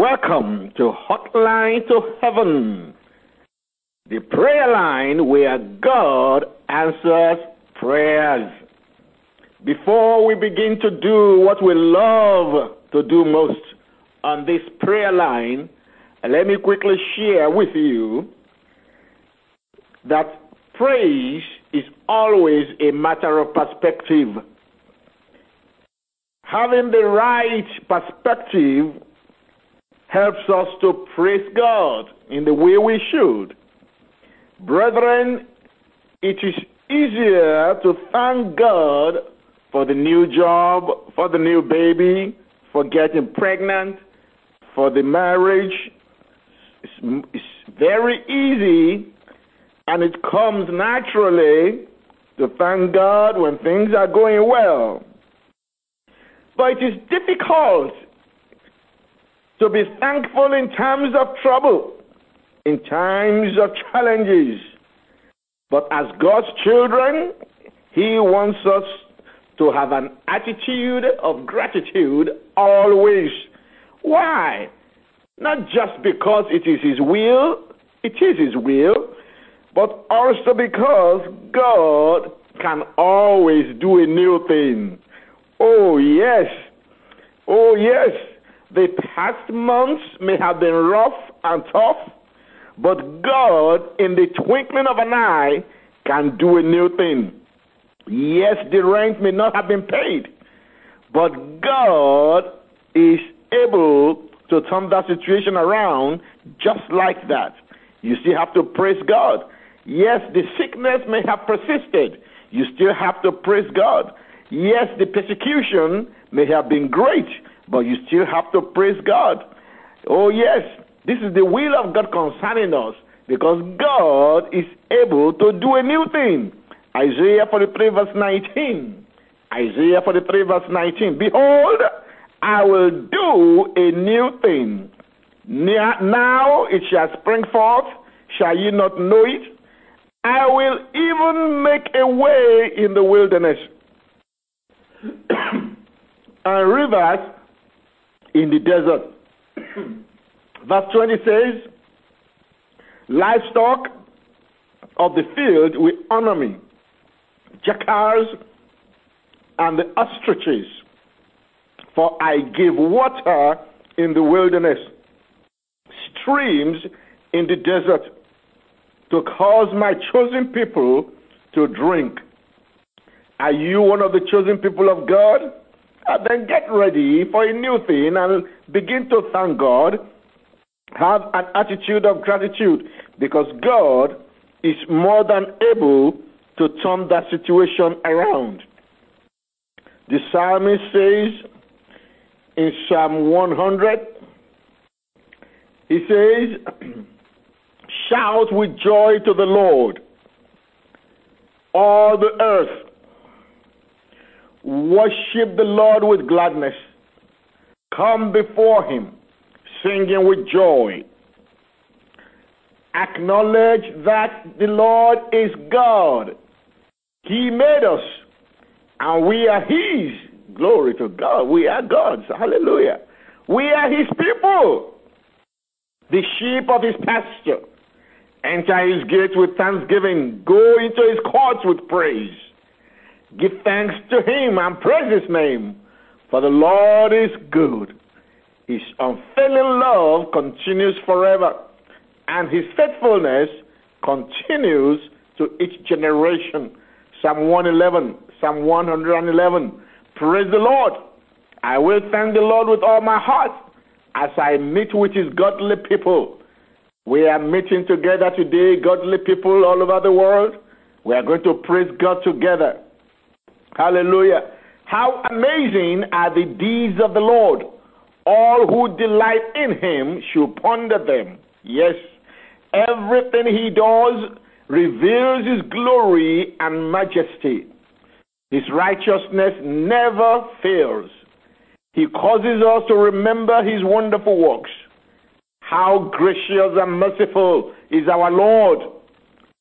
Welcome to Hotline to Heaven, the prayer line where God answers prayers. Before we begin to do what we love to do most on this prayer line, let me quickly share with you that praise is always a matter of perspective. Having the right perspective helps us to praise God in the way we should. Brethren, it is easier to thank God for the new job, for the new baby, for getting pregnant, for the marriage. It's very easy, and it comes naturally to thank God when things are going well. But it is difficult to be thankful in times of trouble, in times of challenges. But as God's children, He wants us to have an attitude of gratitude always. Why? Not just because it is His will, but also because God can always do a new thing. Oh yes, the past months may have been rough and tough, but God, in the twinkling of an eye, can do a new thing. Yes, the rent may not have been paid, but God is able to turn that situation around just like that. You still have to praise God. Yes, the sickness may have persisted. You still have to praise God. Yes, the persecution may have been great, but you still have to praise God. Oh, yes, this is the will of God concerning us, because God is able to do a new thing. Isaiah 43 verse 19. Behold, I will do a new thing. Now it shall spring forth. Shall ye not know it? I will even make a way in the wilderness and rivers in the desert. Verse 20 says, livestock of the field will honor me, jackals and the ostriches, for I give water in the wilderness, streams in the desert, to cause my chosen people to drink. Are you one of the chosen people of God? Then get ready for a new thing and begin to thank God. Have an attitude of gratitude, because God is more than able to turn that situation around. The psalmist says in Psalm 100, he says, shout with joy to the Lord, all the earth. Worship the Lord with gladness. Come before Him, singing with joy. Acknowledge that the Lord is God. He made us, and we are His. Glory to God. We are God's. Hallelujah. We are His people, the sheep of His pasture. Enter His gates with thanksgiving. Go into His courts with praise. Give thanks to Him and praise His name, for the Lord is good. His unfailing love continues forever, and His faithfulness continues to each generation. Psalm 111. Praise the Lord. I will thank the Lord with all my heart as I meet with His godly people. We are meeting together today, godly people all over the world. We are going to praise God together. Hallelujah. How amazing are the deeds of the Lord. All who delight in Him should ponder them. Yes, everything He does reveals His glory and majesty. His righteousness never fails. He causes us to remember His wonderful works. How gracious and merciful is our Lord.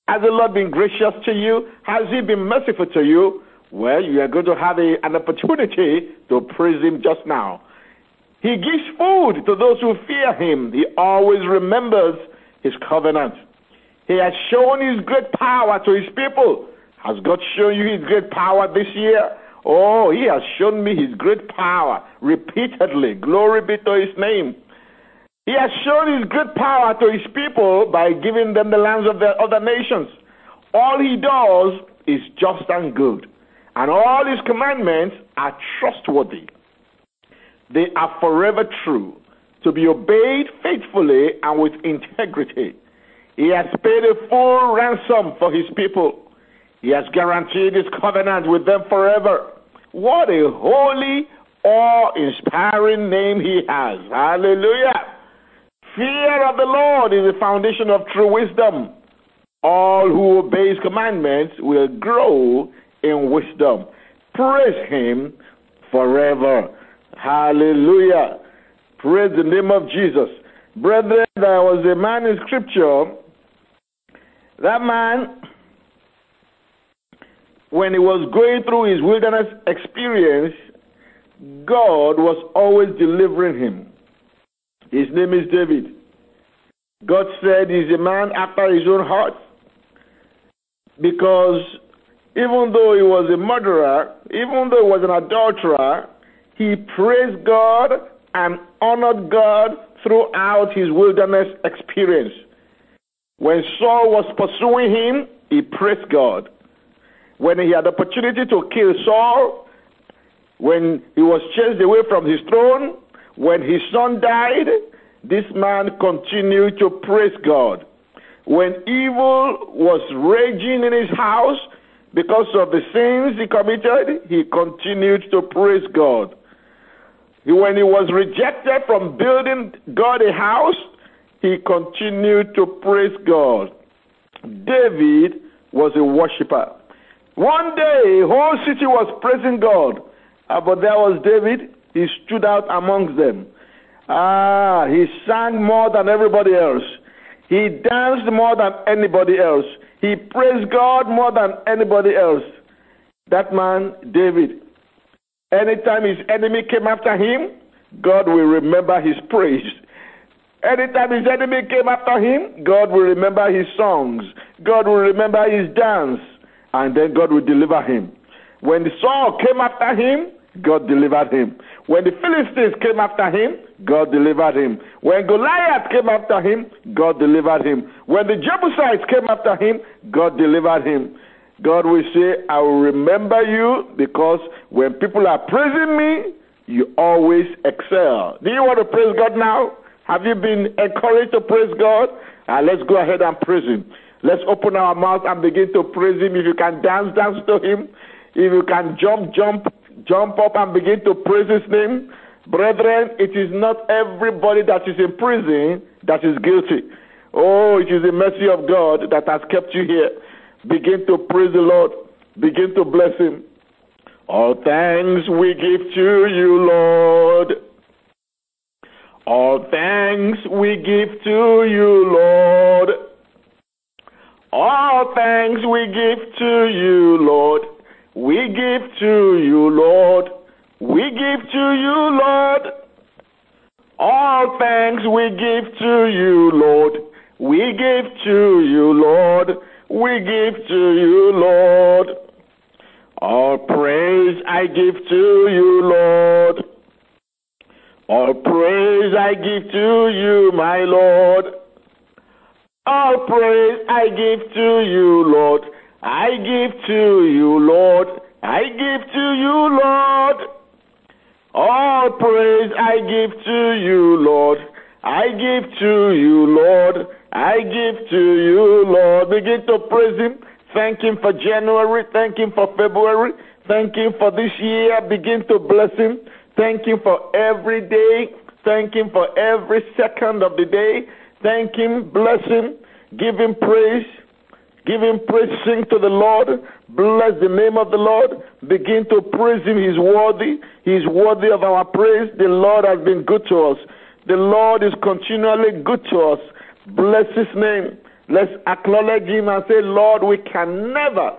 Has the Lord been gracious to you? Has He been merciful to you? Well, you are going to have an opportunity to praise Him just now. He gives food to those who fear him. He always remembers his covenant. He has shown his great power to his people. Has God shown you his great power this year? Oh, he has shown me his great power repeatedly. Glory be to his name. He has shown his great power to his people by giving them the lands of the other nations. All he does is just and good, and all his commandments are trustworthy. They are forever true, to be obeyed faithfully and with integrity. He has paid a full ransom for his people. He has guaranteed his covenant with them forever. What a holy, awe-inspiring name he has. Hallelujah. Fear of the Lord is the foundation of true wisdom. All who obey his commandments will grow in wisdom. Praise him forever. Hallelujah. Praise the name of Jesus. Brethren, there was a man in Scripture. That man, when he was going through his wilderness experience, God was always delivering him. His name is David. God said he's a man after his own heart, because even though he was a murderer, even though he was an adulterer, he praised God and honored God throughout his wilderness experience. When Saul was pursuing him, he praised God. When he had the opportunity to kill Saul, when he was chased away from his throne, when his son died, this man continued to praise God. When evil was raging in his house because of the sins he committed, he continued to praise God. When he was rejected from building God a house, he continued to praise God. David was a worshiper. One day, the whole city was praising God. But there was David. He stood out amongst them. He sang more than everybody else. He danced more than anybody else. He praised God more than anybody else. That man, David. Anytime his enemy came after him, God will remember his praise. Anytime his enemy came after him, God will remember his songs. God will remember his dance. And then God will deliver him. When Saul came after him, God delivered him. When the Philistines came after him, God delivered him. When Goliath came after him, God delivered him. When the Jebusites came after him, God delivered him. God will say, I will remember you, because when people are praising me, you always excel. Do you want to praise God now? Have you been encouraged to praise God? Let's go ahead and praise him. Let's open our mouth and begin to praise him. If you can dance, dance to him. If you can jump, jump up and begin to praise his name. Brethren, it is not everybody that is in prison that is guilty. Oh, it is the mercy of God that has kept you here. Begin to praise the Lord. Begin to bless him. All thanks we give to you, Lord. All thanks we give to you, Lord. All thanks we give to you, Lord. We give to you, Lord. We give to you, Lord. All thanks we give to you, Lord. We give to you, Lord. We give to you, Lord. All praise I give to you, Lord. All praise I give to you, my Lord. All praise I give to you, Lord. I give to you, Lord. I give to you, Lord. All praise I give to you, Lord. I give to you, Lord. I give to you, Lord. Begin to praise him. Thank him for January. Thank him for February. Thank him for this year. Begin to bless him. Thank him for every day. Thank him for every second of the day. Thank him. Bless him. Give him praise. Give him praise. Sing to the Lord. Bless the name of the Lord. Begin to praise him. He's worthy. He's worthy of our praise. The Lord has been good to us. The Lord is continually good to us. Bless his name. Let's acknowledge him and say, Lord, we can never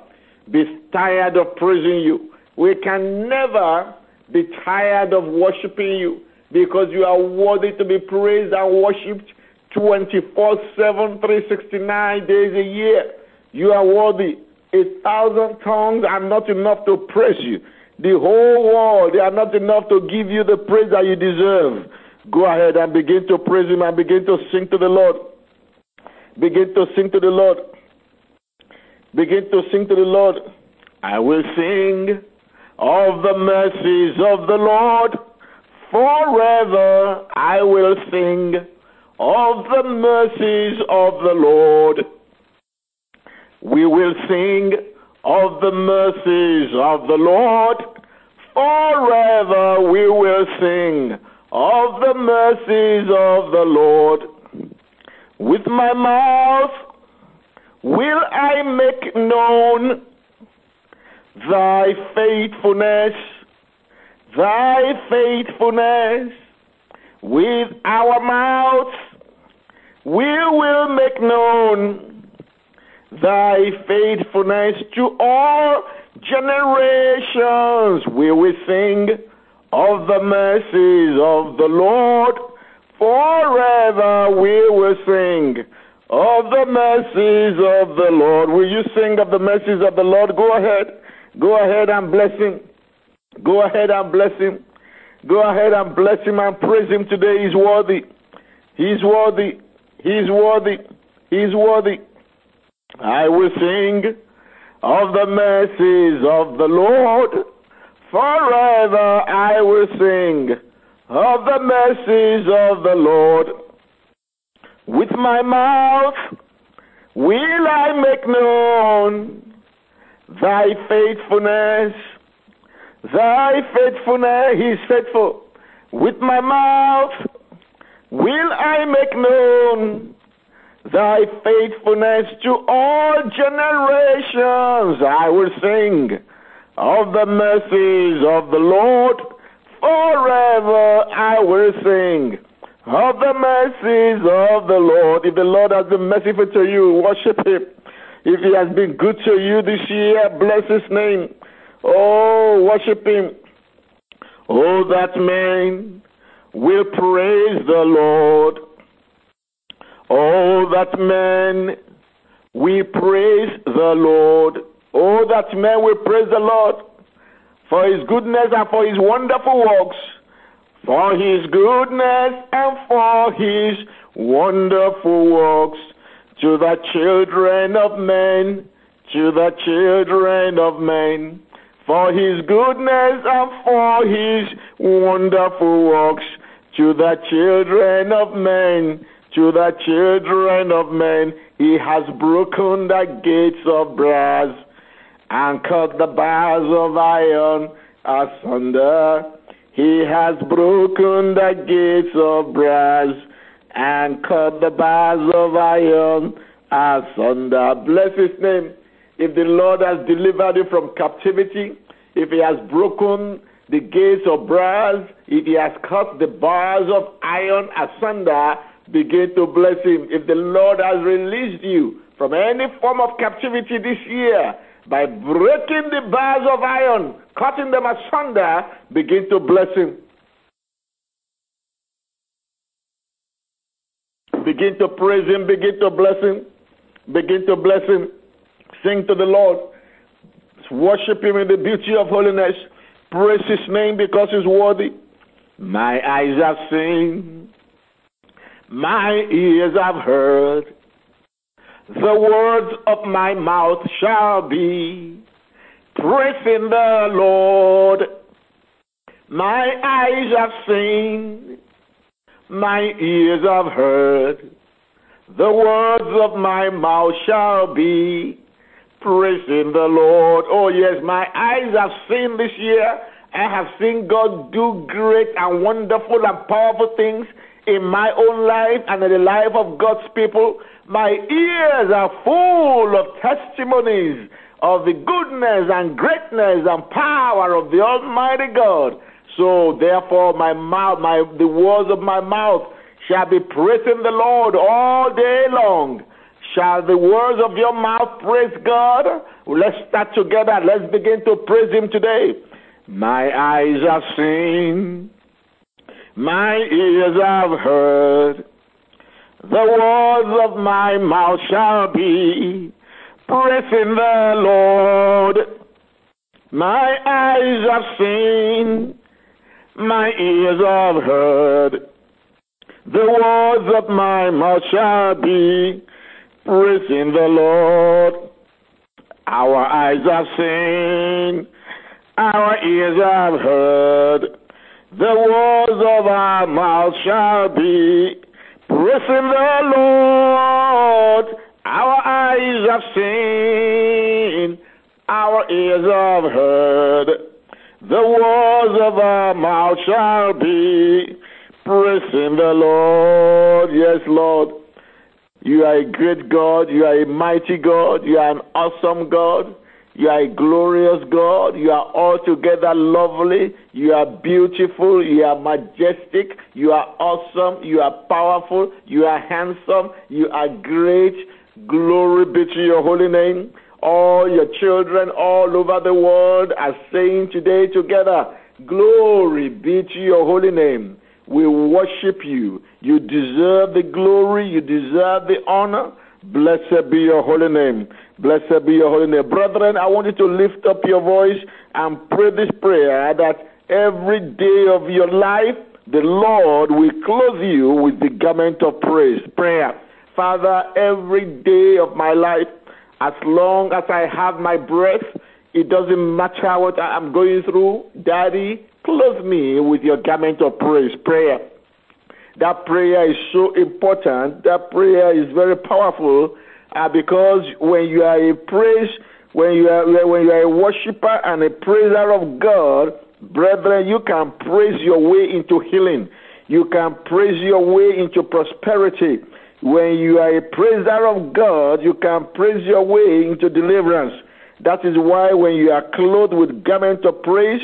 be tired of praising you. We can never be tired of worshiping you. because you are worthy to be praised and worshipped 24/7, 369 days a year. You are worthy. 1,000 tongues are not enough to praise you. The whole world, they are not enough to give you the praise that you deserve. Go ahead and begin to praise him and begin to sing to the Lord. Begin to sing to the Lord. Begin to sing to the Lord. I will sing of the mercies of the Lord. Forever I will sing of the mercies of the Lord. We will sing of the mercies of the Lord. Forever we will sing of the mercies of the Lord. With my mouth will I make known thy faithfulness, thy faithfulness. With our mouths we will make known thy faithfulness to all generations. We will sing of the mercies of the Lord. Forever we will sing of the mercies of the Lord. Will you sing of the mercies of the Lord? Go ahead. Go ahead and bless him. Go ahead and bless him. Go ahead and bless him and praise him today. He's worthy. He's worthy. He's worthy. He's worthy. I will sing of the mercies of the Lord. Forever I will sing of the mercies of the Lord. With my mouth will I make known thy faithfulness. Thy faithfulness, he is faithful. With my mouth will I make known thy faithfulness to all generations. I will sing of the mercies of the Lord. Forever I will sing of the mercies of the Lord. If the Lord has been merciful to you, worship him. If he has been good to you this year, bless his name. Oh, worship him. Oh, that men will praise the Lord. Oh, that men will praise the Lord. Oh, that men will praise the Lord for his goodness and for his wonderful works. For his goodness and for his wonderful works to the children of men, to the children of men. For his goodness and for his wonderful works to the children of men, to the children of men. He has broken the gates of brass and cut the bars of iron asunder. He has broken the gates of brass and cut the bars of iron asunder. Bless his name. If the Lord has delivered you from captivity, if he has broken the gates of brass, if he has cut the bars of iron asunder, begin to bless him. If the Lord has released you from any form of captivity this year by breaking the bars of iron, cutting them asunder, begin to bless him. Begin to praise him. Begin to bless him. Begin to bless him. Sing to the Lord. Worship him in the beauty of holiness. Praise his name because he's worthy. My eyes have seen, my ears have heard. The words of my mouth shall be praising the Lord. My eyes have seen, my ears have heard. The words of my mouth shall be praising the Lord. Oh yes, my eyes have seen this year. I have seen God do great and wonderful and powerful things in my own life and in the life of God's people. My ears are full of testimonies of the goodness and greatness and power of the Almighty God. So therefore, the words of my mouth shall be praising the Lord all day long. Shall the words of your mouth praise God? Let's start together. Let's begin to praise him today. My eyes have seen, My ears have heard. The words of my mouth shall be praising the Lord. My eyes have seen, my ears have heard. The words of my mouth shall be praising the Lord. Our eyes have seen, our ears have heard. The words of our mouth shall be praising the Lord. Our eyes have seen, our ears have heard. The words of our mouth shall be praising the Lord. Yes, Lord, you are a great God. You are a mighty God. You are an awesome God. You are a glorious God. You are altogether lovely. You are beautiful. You are majestic. You are awesome. You are powerful. You are handsome. You are great. Glory be to your holy name. All your children all over the world are saying today together, glory be to your holy name. We worship you. You deserve the glory. You deserve the honor. Blessed be your holy name. Blessed be your holy name. Brethren, I want you to lift up your voice and pray this prayer that every day of your life, the Lord will clothe you with the garment of praise. Prayer. Father, every day of my life, as long as I have my breath, it doesn't matter what I'm going through. Daddy, clothe me with your garment of praise. Prayer. That prayer is so important. That prayer is very powerful, because when you are a worshiper and a praiser of God, brethren, you can praise your way into healing. You can praise your way into prosperity. When you are a praiser of God, you can praise your way into deliverance. That is why when you are clothed with garment of praise,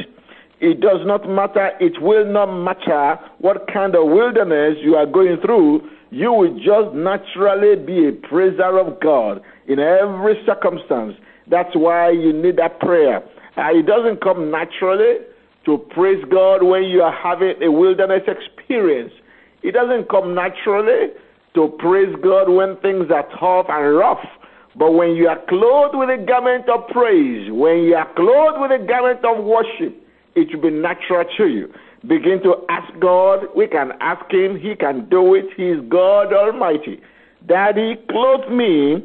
it does not matter, it will not matter what kind of wilderness you are going through. You will just naturally be a praiser of God in every circumstance. That's why you need that prayer. It doesn't come naturally to praise God when you are having a wilderness experience. It doesn't come naturally to praise God when things are tough and rough. But when you are clothed with a garment of praise, when you are clothed with a garment of worship, it will be natural to you. Begin to ask God. We can ask Him. He can do it. He is God Almighty. Daddy, clothe me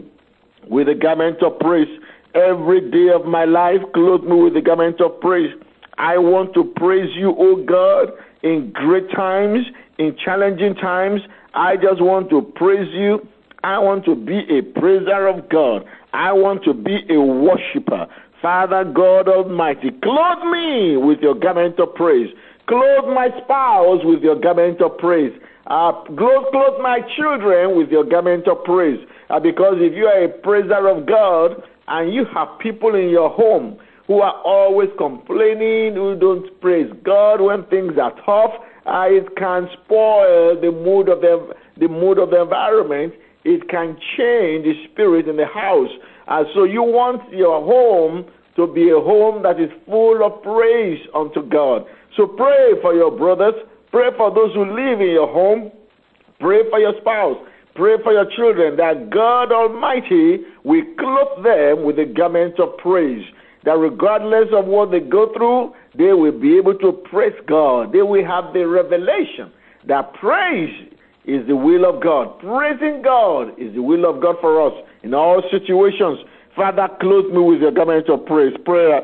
with a garment of praise. Every day of my life, clothe me with a garment of praise. I want to praise you, O God, in great times, in challenging times. I just want to praise you. I want to be a praiser of God. I want to be a worshiper. Father God Almighty, clothe me with your garment of praise. Clothe my spouse with your garment of praise. Clothe my children with your garment of praise. Because if you are a praiser of God and you have people in your home who are always complaining, who don't praise God when things are tough, it can spoil the mood of the environment. It can change the spirit in the house. So you want your home to be a home that is full of praise unto God. So pray for your brothers. Pray for those who live in your home. Pray for your spouse. Pray for your children that God Almighty will clothe them with a garment of praise. That regardless of what they go through, they will be able to praise God. They will have the revelation that praise is the will of God. Praising God is the will of God for us in all situations. Father, clothe me with your garment of praise. Prayer.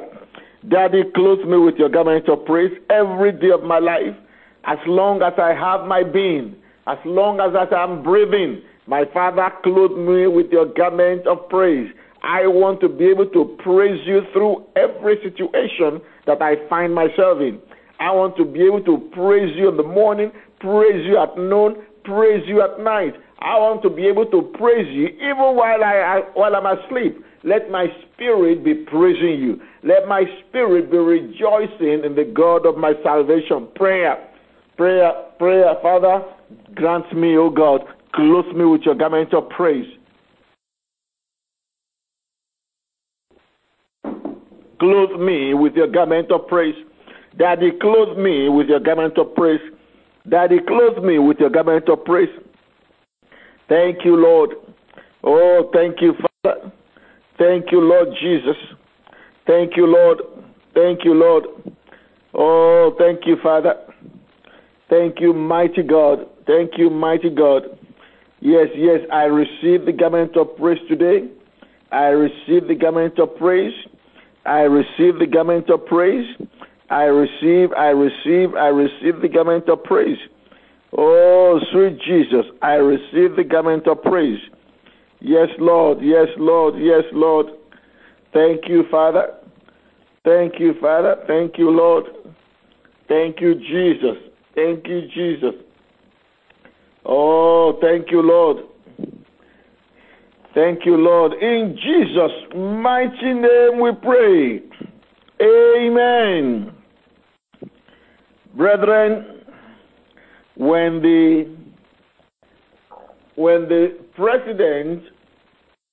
Daddy, clothe me with your garment of praise every day of my life. As long as I have my being, as long as I'm breathing, my Father, clothe me with your garment of praise. I want to be able to praise you through every situation that I find myself in. I want to be able to praise you in the morning, praise you at noon, praise you at night. I want to be able to praise you even while I'm asleep. Let my spirit be praising you. Let my spirit be rejoicing in the God of my salvation. Prayer. Father, grant me, O God, clothe me with your garment of praise. Clothe me with your garment of praise. Daddy, clothe me with your garment of praise. Daddy, clothe me with your garment of praise. Thank you, Lord. Oh, thank you, Father. Thank you, Lord Jesus. Thank you, Lord. Thank you, Lord. Oh, thank you, Father. Thank you, mighty God. Thank you, mighty God. Yes, yes, I receive the garment of praise today. I receive the garment of praise. I receive the garment of praise. I receive the garment of praise. Oh, sweet Jesus, I receive the garment of praise. Yes, Lord, yes, Lord, yes, Lord. Thank you, Father. Thank you, Father. Thank you, Lord. Thank you, Jesus. Thank you, Jesus. Oh, thank you, Lord. Thank you, Lord. In Jesus' mighty name we pray. Amen. Brethren, when the president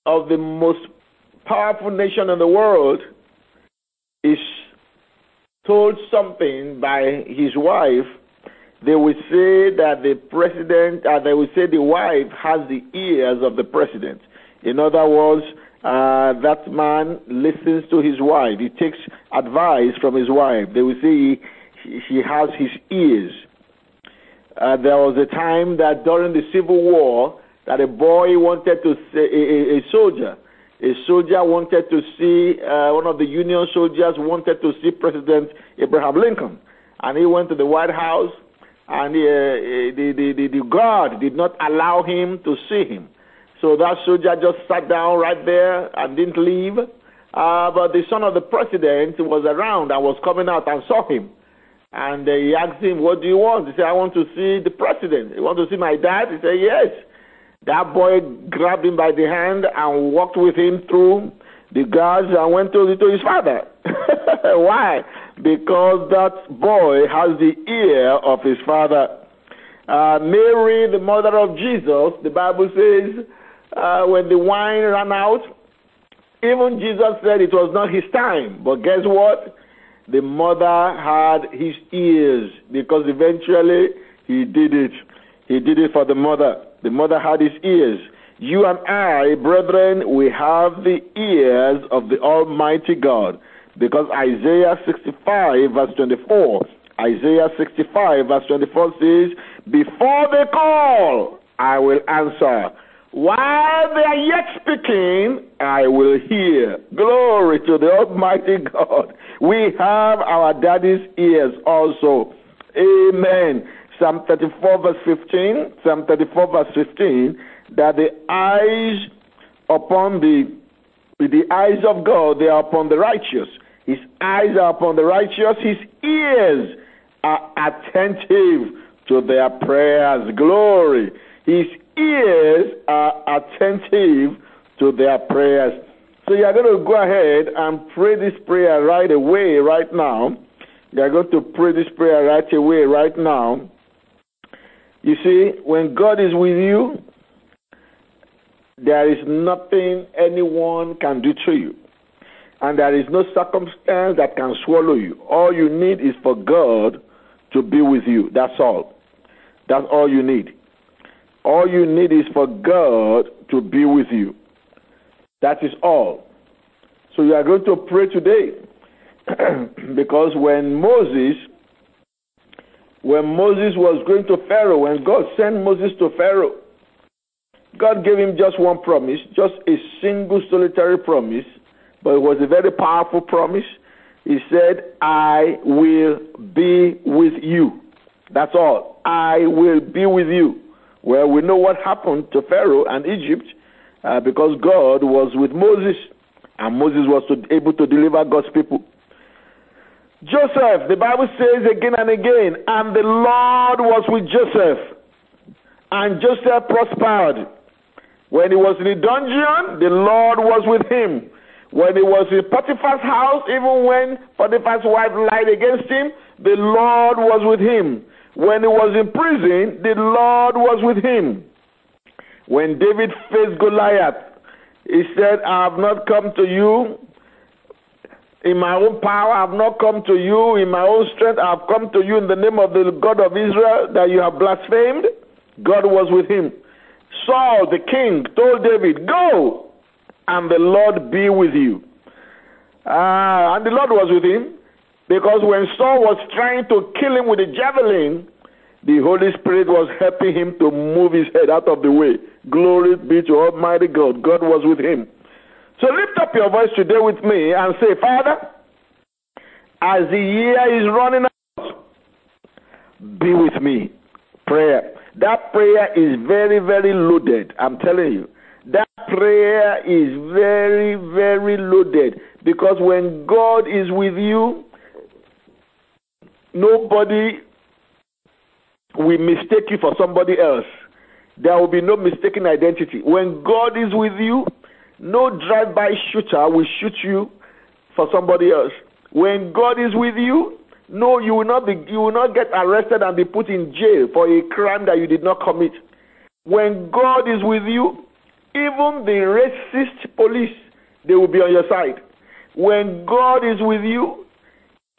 of the most powerful nation in the world is told something by his wife, they will say that the wife has the ears of the president. In other words, that man listens to his wife. He takes advice from his wife. They will say she has his ears. There was a time that during the Civil War that a boy wanted to say, a soldier wanted to see, one of the Union soldiers wanted to see President Abraham Lincoln. And he went to the White House, and the guard did not allow him to see him. So that soldier just sat down right there and didn't leave. But the son of the president was around and was coming out and saw him. And he asked him, what do you want? He said, I want to see the president. You want to see my dad? He said, yes. That boy grabbed him by the hand and walked with him through the guards and went to his father. Why? Because that boy has the ear of his father. Mary, the mother of Jesus, the Bible says, when the wine ran out, even Jesus said it was not his time. But guess what? The mother had his ears, because eventually he did it. He did it for the mother. The mother had his ears. You and I, brethren, we have the ears of the Almighty God. Because Isaiah 65 verse 24, says, before they call, I will answer. While they are yet speaking, I will hear. Glory to the Almighty God. We have our daddy's ears also. Amen. Psalm 34 verse 15, that the eyes upon the eyes of God, they are upon the righteous. His eyes are upon the righteous. His ears are attentive to their prayers. Glory. His ears are attentive to their prayers. So you are going to go ahead and pray this prayer right away, right now. You are going to pray this prayer right away, right now. You see, when God is with you, there is nothing anyone can do to you. And there is no circumstance that can swallow you. All you need is for God to be with you. That's all. That's all you need. All you need is for God to be with you. That is all. So you are going to pray today. Because when Moses was going to Pharaoh, when God sent Moses to Pharaoh, God gave him just one promise, just a single solitary promise, but it was a very powerful promise. He said, I will be with you. That's all. I will be with you. Well, we know what happened to Pharaoh and Egypt because God was with Moses, and Moses was able to deliver God's people. Joseph, the Bible says again and again, and the Lord was with Joseph, and Joseph prospered. When he was in the dungeon, the Lord was with him. When he was in Potiphar's house, even when Potiphar's wife lied against him, the Lord was with him. When he was in prison, the Lord was with him. When David faced Goliath, he said, I have not come to you In my own power, I have not come to you. In my own strength, I have come to you in the name of the God of Israel that you have blasphemed. God was with him. Saul, the king, told David, go, and the Lord be with you. And the Lord was with him, because when Saul was trying to kill him with a javelin, the Holy Spirit was helping him to move his head out of the way. Glory be to Almighty God. God was with him. So lift up your voice today with me and say, Father, as the year is running out, be with me. Prayer. That prayer is very, very loaded. I'm telling you. That prayer is very, very loaded. Because when God is with you, nobody will mistake you for somebody else. There will be no mistaken identity. When God is with you, no drive-by shooter will shoot you for somebody else. When God is with you, no, you will not get arrested and be put in jail for a crime that you did not commit. When God is with you, even the racist police, they will be on your side. When God is with you,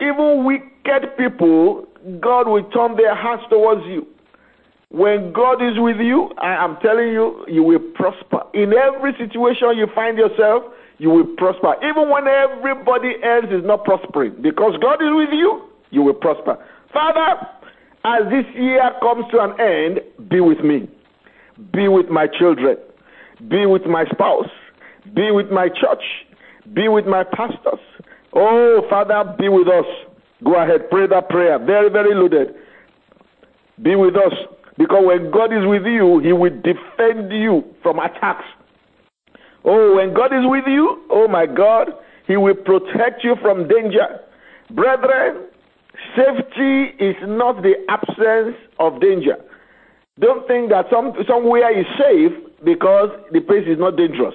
even wicked people, God will turn their hearts towards you. When God is with you, I am telling you, you will prosper. In every situation you find yourself, you will prosper. Even when everybody else is not prospering, because God is with you, you will prosper. Father, as this year comes to an end, be with me. Be with my children. Be with my spouse. Be with my church. Be with my pastors. Oh, Father, be with us. Go ahead, pray that prayer. Very, very loaded. Be with us. Because when God is with you, he will defend you from attacks. Oh, when God is with you, oh my God, he will protect you from danger. Brethren, safety is not the absence of danger. Don't think that somewhere is safe because the place is not dangerous.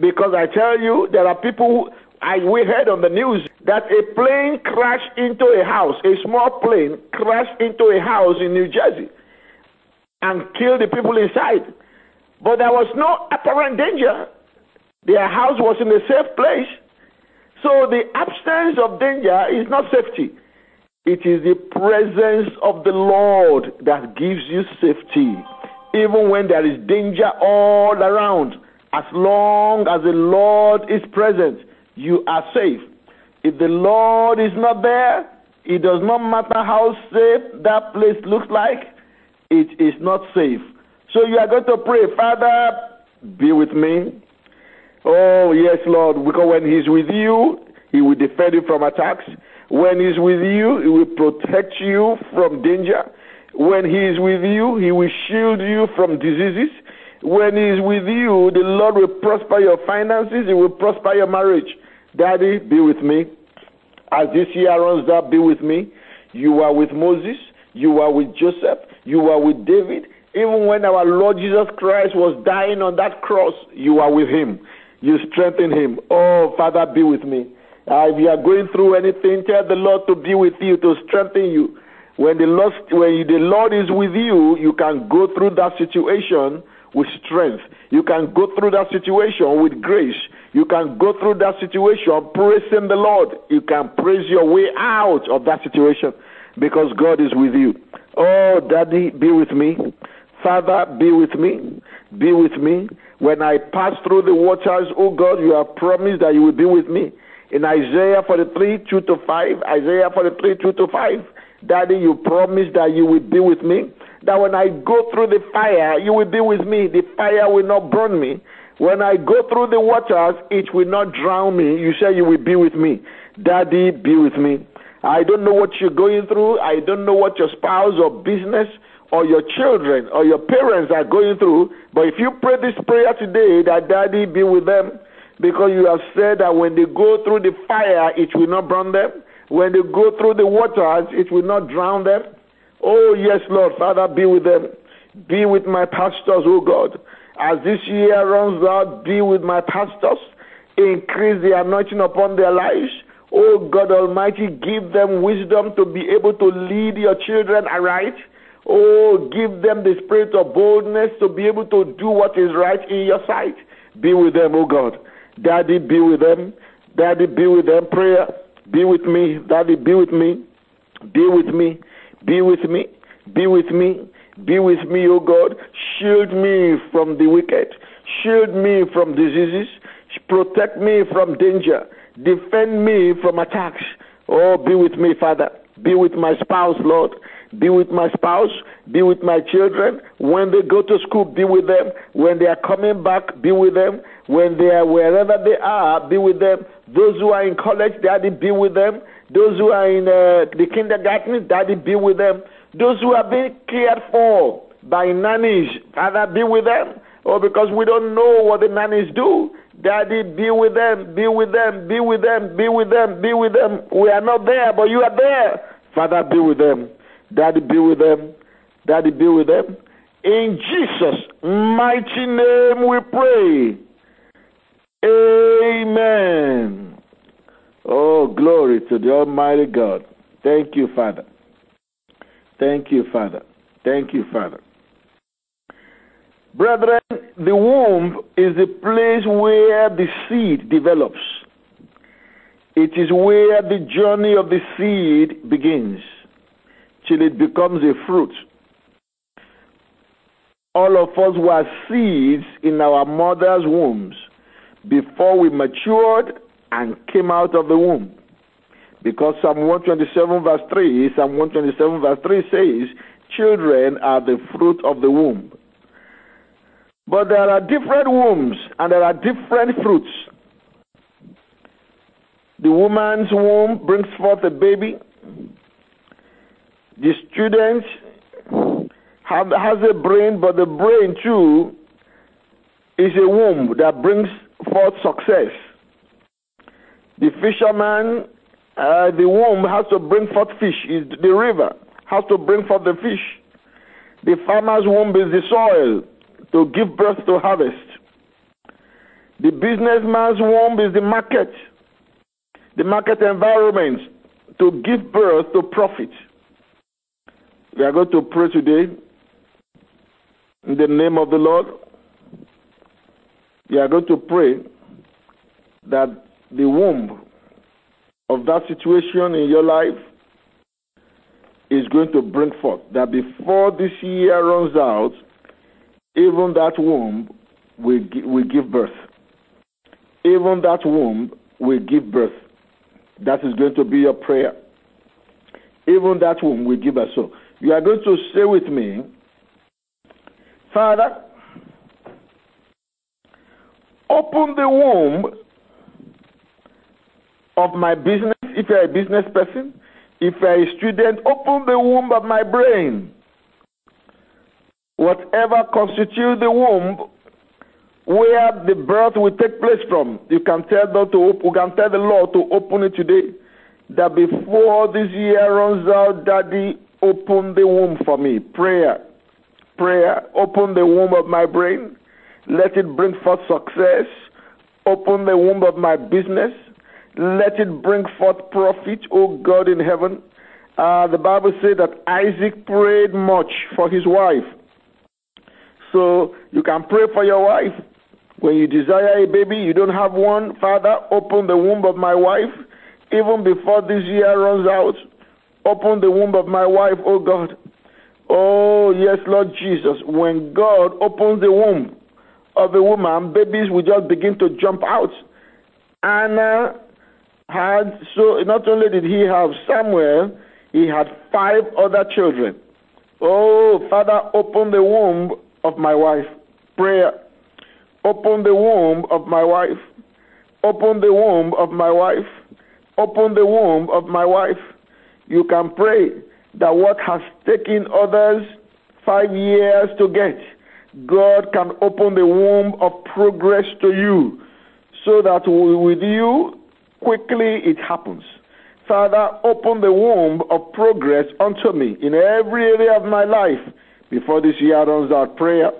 Because I tell you, there are people we heard on the news that a plane crashed into a house, a small plane crashed into a house in New Jersey and killed the people inside. But there was no apparent danger. Their house was in a safe place. So the absence of danger is not safety. It is the presence of the Lord that gives you safety, even when there is danger all around. As long as the Lord is present, you are safe. If the Lord is not there, it does not matter how safe that place looks like, it is not safe. So you are going to pray, Father, be with me. Oh, yes, Lord, because when he's with you, he will defend you from attacks. When he's with you, he will protect you from danger. When he is with you, he will shield you from diseases. When he is with you, the Lord will prosper your finances. He will prosper your marriage. Daddy, be with me. As this year runs out, be with me. You are with Moses. You are with Joseph. You are with David. Even when our Lord Jesus Christ was dying on that cross, you are with him. You strengthen him. Oh, Father, be with me. If you are going through anything, tell the Lord to be with you, to strengthen you. When the Lord is with you, you can go through that situation with strength. You can go through that situation with grace. You can go through that situation praising the Lord. You can praise your way out of that situation because God is with you. Oh, Daddy, be with me. Father, be with me. Be with me. When I pass through the waters, oh God, you have promised that you will be with me. In Isaiah 43, 2-5, Isaiah 43, 2-5, Daddy, you promised that you will be with me. That when I go through the fire, you will be with me. The fire will not burn me. When I go through the waters, it will not drown me. You say you will be with me. Daddy, be with me. I don't know what you're going through. I don't know what your spouse or business or your children or your parents are going through. But if you pray this prayer today, that Daddy be with them, because you have said that when they go through the fire, it will not burn them. When they go through the waters, it will not drown them. Oh, yes, Lord, Father, be with them. Be with my pastors, oh God. As this year runs out, be with my pastors. Increase the anointing upon their lives. Oh, God Almighty, give them wisdom to be able to lead your children aright. Oh, give them the spirit of boldness to be able to do what is right in your sight. Be with them, oh God. Daddy, be with them. Daddy, be with them. Prayer, be with me. Daddy, be with me. Be with me. Be with me. Be with me. Be with me, O God. Shield me from the wicked. Shield me from diseases. Protect me from danger. Defend me from attacks. Oh, be with me, Father. Be with my spouse, Lord. Be with my spouse. Be with my children. When they go to school, be with them. When they are coming back, be with them. When they are wherever they are, be with them. Those who are in college, Daddy, be with them. Those who are in the kindergarten, Daddy, be with them. Those who are being cared for by nannies, Father, be with them. Oh, because we don't know what the nannies do. Daddy, be with them, be with them, be with them, be with them, be with them. We are not there, but you are there. Father, be with them. Daddy, be with them. Daddy, be with them. In Jesus' mighty name we pray. Amen. Oh, glory to the Almighty God. Thank you, Father. Thank you, Father. Thank you, Father. Brethren, the womb is the place where the seed develops. It is where the journey of the seed begins, till it becomes a fruit. All of us were seeds in our mother's wombs before we matured and came out of the womb. Because Psalm 127 verse 3, Psalm 127 verse 3 says, children are the fruit of the womb. But there are different wombs and there are different fruits. The woman's womb brings forth a baby. The student has a brain, but the brain too is a womb that brings forth success. The fisherman, the womb has to bring forth fish. The river has to bring forth the fish. The farmer's womb is the soil to give birth to harvest. The businessman's womb is the market environment to give birth to profit. We are going to pray today in the name of the Lord. We are going to pray that the womb of that situation in your life is going to bring forth, that before this year runs out, even that womb will give birth. Even that womb will give birth. That is going to be your prayer. Even that womb will give us. So you are going to say with me, Father, open the womb of my business. If you are a business person, if you are a student, open the womb of my brain. Whatever constitutes the womb where the birth will take place from, you can tell the Lord to open it today. That before this year runs out, Daddy, open the womb for me. Prayer, open the womb of my brain. Let it bring forth success. Open the womb of my business. Let it bring forth profit, O God in heaven. The Bible says that Isaac prayed much for his wife. So you can pray for your wife. When you desire a baby, you don't have one. Father, open the womb of my wife. Even before this year runs out, open the womb of my wife, oh God. Oh, yes, Lord Jesus. When God opens the womb of a woman, babies will just begin to jump out. Anna had, so not only did he have Samuel, he had 5 other children. Oh, Father, open the womb of my wife. Prayer. Open the womb of my wife. Open the womb of my wife. Open the womb of my wife. You can pray that what has taken others 5 years to get, God can open the womb of progress to you, so that with you, quickly it happens. Father, open the womb of progress unto me in every area of my life before this year runs out. Prayer.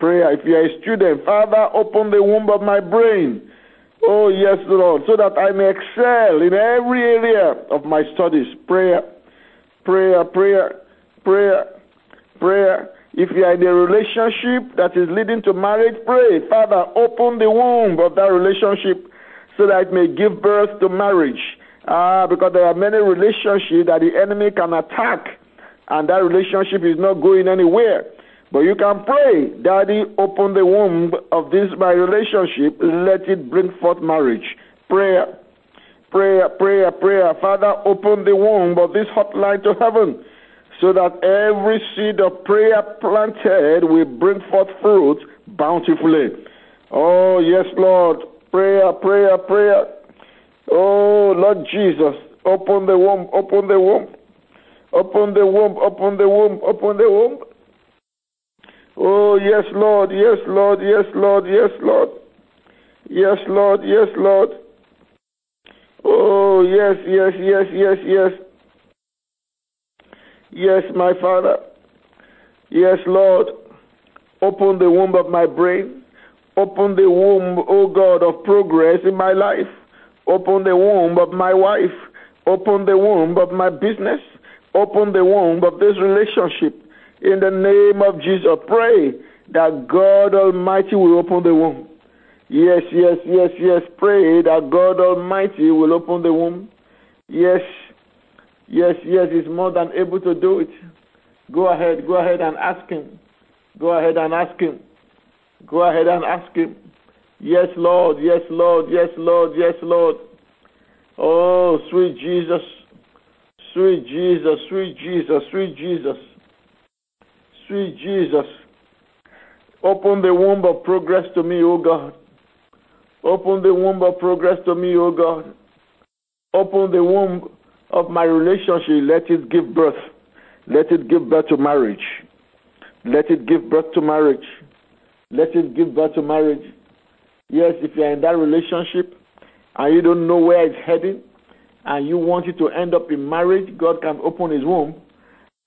If you are a student, Father, open the womb of my brain. Oh, yes, Lord, so that I may excel in every area of my studies. Prayer. If you are in a relationship that is leading to marriage, pray. Father, open the womb of that relationship so that it may give birth to marriage. Because there are many relationships that the enemy can attack, and that relationship is not going anywhere. But you can pray, Daddy, open the womb of this, my relationship, let it bring forth marriage. Prayer, prayer, prayer, prayer. Father, open the womb of this hotline to heaven, so that every seed of prayer planted will bring forth fruit bountifully. Oh, yes, Lord. Prayer, prayer, prayer. Oh, Lord Jesus, open the womb, open the womb. Open the womb, open the womb, open the womb. Oh, yes, Lord, yes, Lord, yes, Lord, yes, Lord. Yes, Lord, yes, Lord. Oh, yes, yes, yes, yes, yes. Yes, my Father. Yes, Lord. Open the womb of my brain. Open the womb, O God, of progress in my life. Open the womb of my wife. Open the womb of my business. Open the womb of this relationship. In the name of Jesus, pray that God Almighty will open the womb. Yes, yes, yes, yes. Pray that God Almighty will open the womb. Yes, yes, yes. He's more than able to do it. Go ahead and ask Him. Go ahead and ask Him. Go ahead and ask Him. Yes, Lord, yes, Lord, yes, Lord, yes, Lord. Oh, sweet Jesus. Sweet Jesus, sweet Jesus, sweet Jesus. Sweet Jesus, open the womb of progress to me, O God. Open the womb of progress to me, O God. Open the womb of my relationship. Let it give birth. Let it give birth to marriage. Let it give birth to marriage. Let it give birth to marriage. Yes, if you are in that relationship and you don't know where it's heading and you want it to end up in marriage, God can open His womb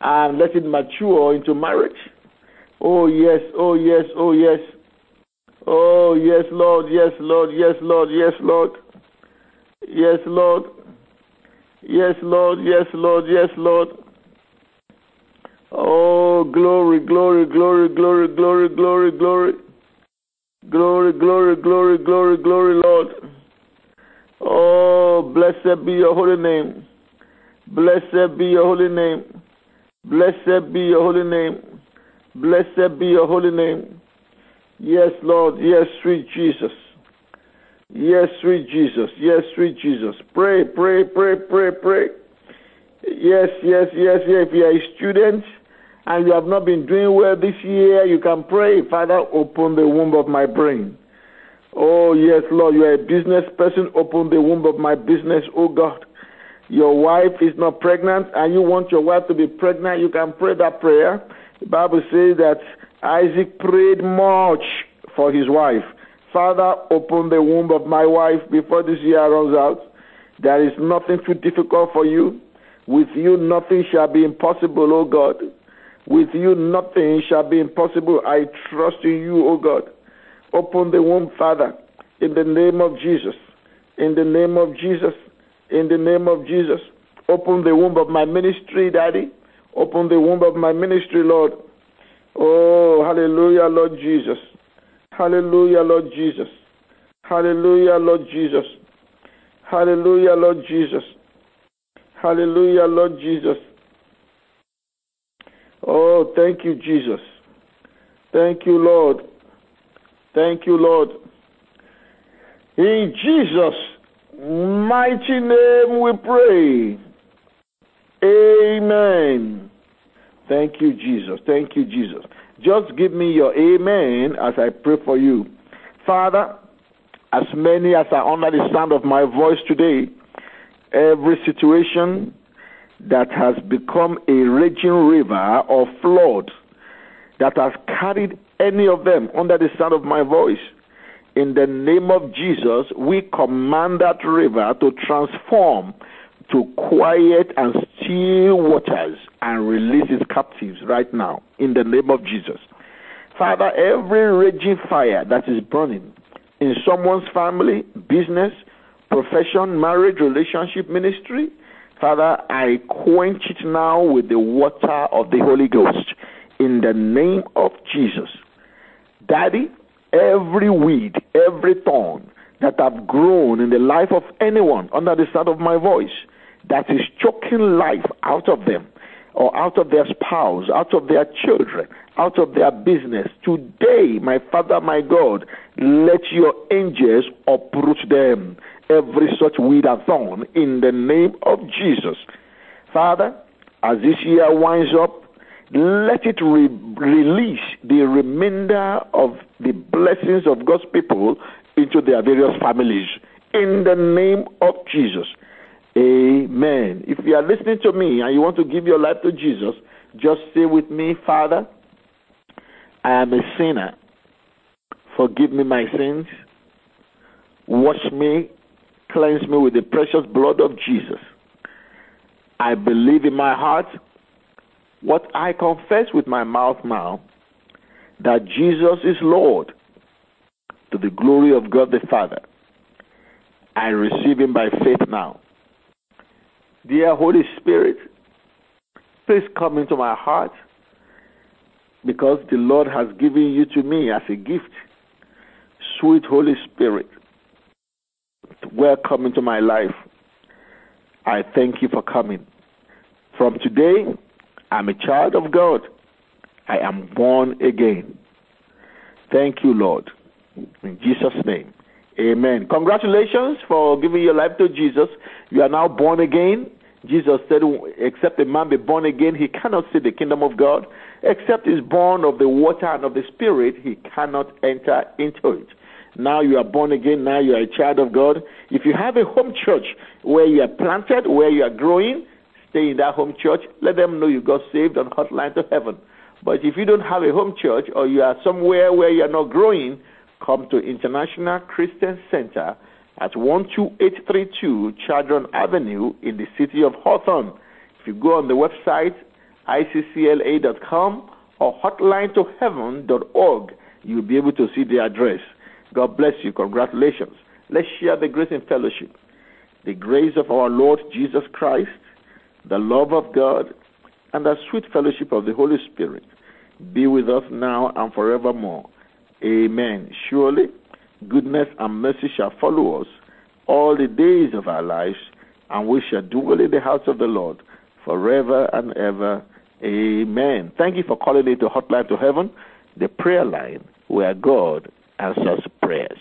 and let it mature into marriage. Oh, yes, oh, yes, oh, yes. Oh, yes, Lord, yes, Lord, yes, Lord, yes, Lord. Yes, Lord. Yes, Lord, yes, Lord, yes, Lord. Oh, glory, glory, glory, glory, glory, glory, glory. Glory, glory, glory, glory, glory, Lord. Oh, blessed be your holy name. Blessed be your holy name. Blessed be your holy name. Blessed be your holy name. Yes, Lord. Yes, sweet Jesus. Yes, sweet Jesus. Yes, sweet Jesus. Pray, pray, pray, pray, pray. Yes, yes, yes, yes. If you are a student and you have not been doing well this year, you can pray, Father, open the womb of my brain. Oh, yes, Lord. You are a business person. Open the womb of my business, oh God. Your wife is not pregnant and you want your wife to be pregnant, you can pray that prayer. The Bible says that Isaac prayed much for his wife. Father, open the womb of my wife before this year runs out. There is nothing too difficult for you. With you, nothing shall be impossible, O God. With you, nothing shall be impossible. I trust in you, O God. Open the womb, Father, in the name of Jesus. In the name of Jesus. In the name of Jesus, open the womb of my ministry, Daddy. Open the womb of my ministry, Lord. Oh, hallelujah, Lord Jesus. Hallelujah, Lord Jesus. Hallelujah, Lord Jesus. Hallelujah, Lord Jesus. Hallelujah, Lord Jesus. Oh, thank you, Jesus. Thank you, Lord. Thank you, Lord. In Jesus' mighty name we pray. Amen. Thank you, Jesus. Thank you, Jesus. Just give me your amen as I pray for you. Father, as many as are under the sound of my voice today, every situation that has become a raging river or flood that has carried any of them under the sound of my voice, in the name of Jesus, we command that river to transform to quiet and still waters and release its captives right now, in the name of Jesus. Father, every raging fire that is burning in someone's family, business, profession, marriage, relationship, ministry, Father, I quench it now with the water of the Holy Ghost, in the name of Jesus. Daddy, every weed, every thorn that have grown in the life of anyone under the sound of my voice that is choking life out of them, or out of their spouse, out of their children, out of their business. Today, my Father, my God, let your angels uproot them, every such weed and thorn, in the name of Jesus. Father, as this year winds up, let it release the remainder of the blessings of God's people into their various families, in the name of Jesus. Amen. If you are listening to me and you want to give your life to Jesus, just say with me, Father, I am a sinner. Forgive me my sins. Wash me, cleanse me with the precious blood of Jesus. I believe in my heart what I confess with my mouth now, that Jesus is Lord, to the glory of God the Father. I receive him by faith now. Dear Holy Spirit, please come into my heart, because the Lord has given you to me as a gift. Sweet Holy Spirit, welcome into my life. I thank you for coming. From today, I'm a child of God. I am born again. Thank you, Lord. In Jesus' name. Amen. Congratulations for giving your life to Jesus. You are now born again. Jesus said, except a man be born again, he cannot see the kingdom of God. Except he is born of the water and of the Spirit, he cannot enter into it. Now you are born again. Now you are a child of God. If you have a home church where you are planted, where you are growing, stay in that home church. Let them know you got saved on Hotline to Heaven. But if you don't have a home church, or you are somewhere where you are not growing, come to International Christian Center at 12832 Chadron Avenue in the city of Hawthorne. If you go on the website, iccla.com or hotlinetoheaven.org, you'll be able to see the address. God bless you. Congratulations. Let's share the grace and fellowship. The grace of our Lord Jesus Christ, the love of God, and the sweet fellowship of the Holy Spirit be with us now and forevermore. Amen. Surely, goodness and mercy shall follow us all the days of our lives, and we shall dwell in the house of the Lord forever and ever. Amen. Thank you for calling into Hotline to Heaven, the prayer line where God answers prayers.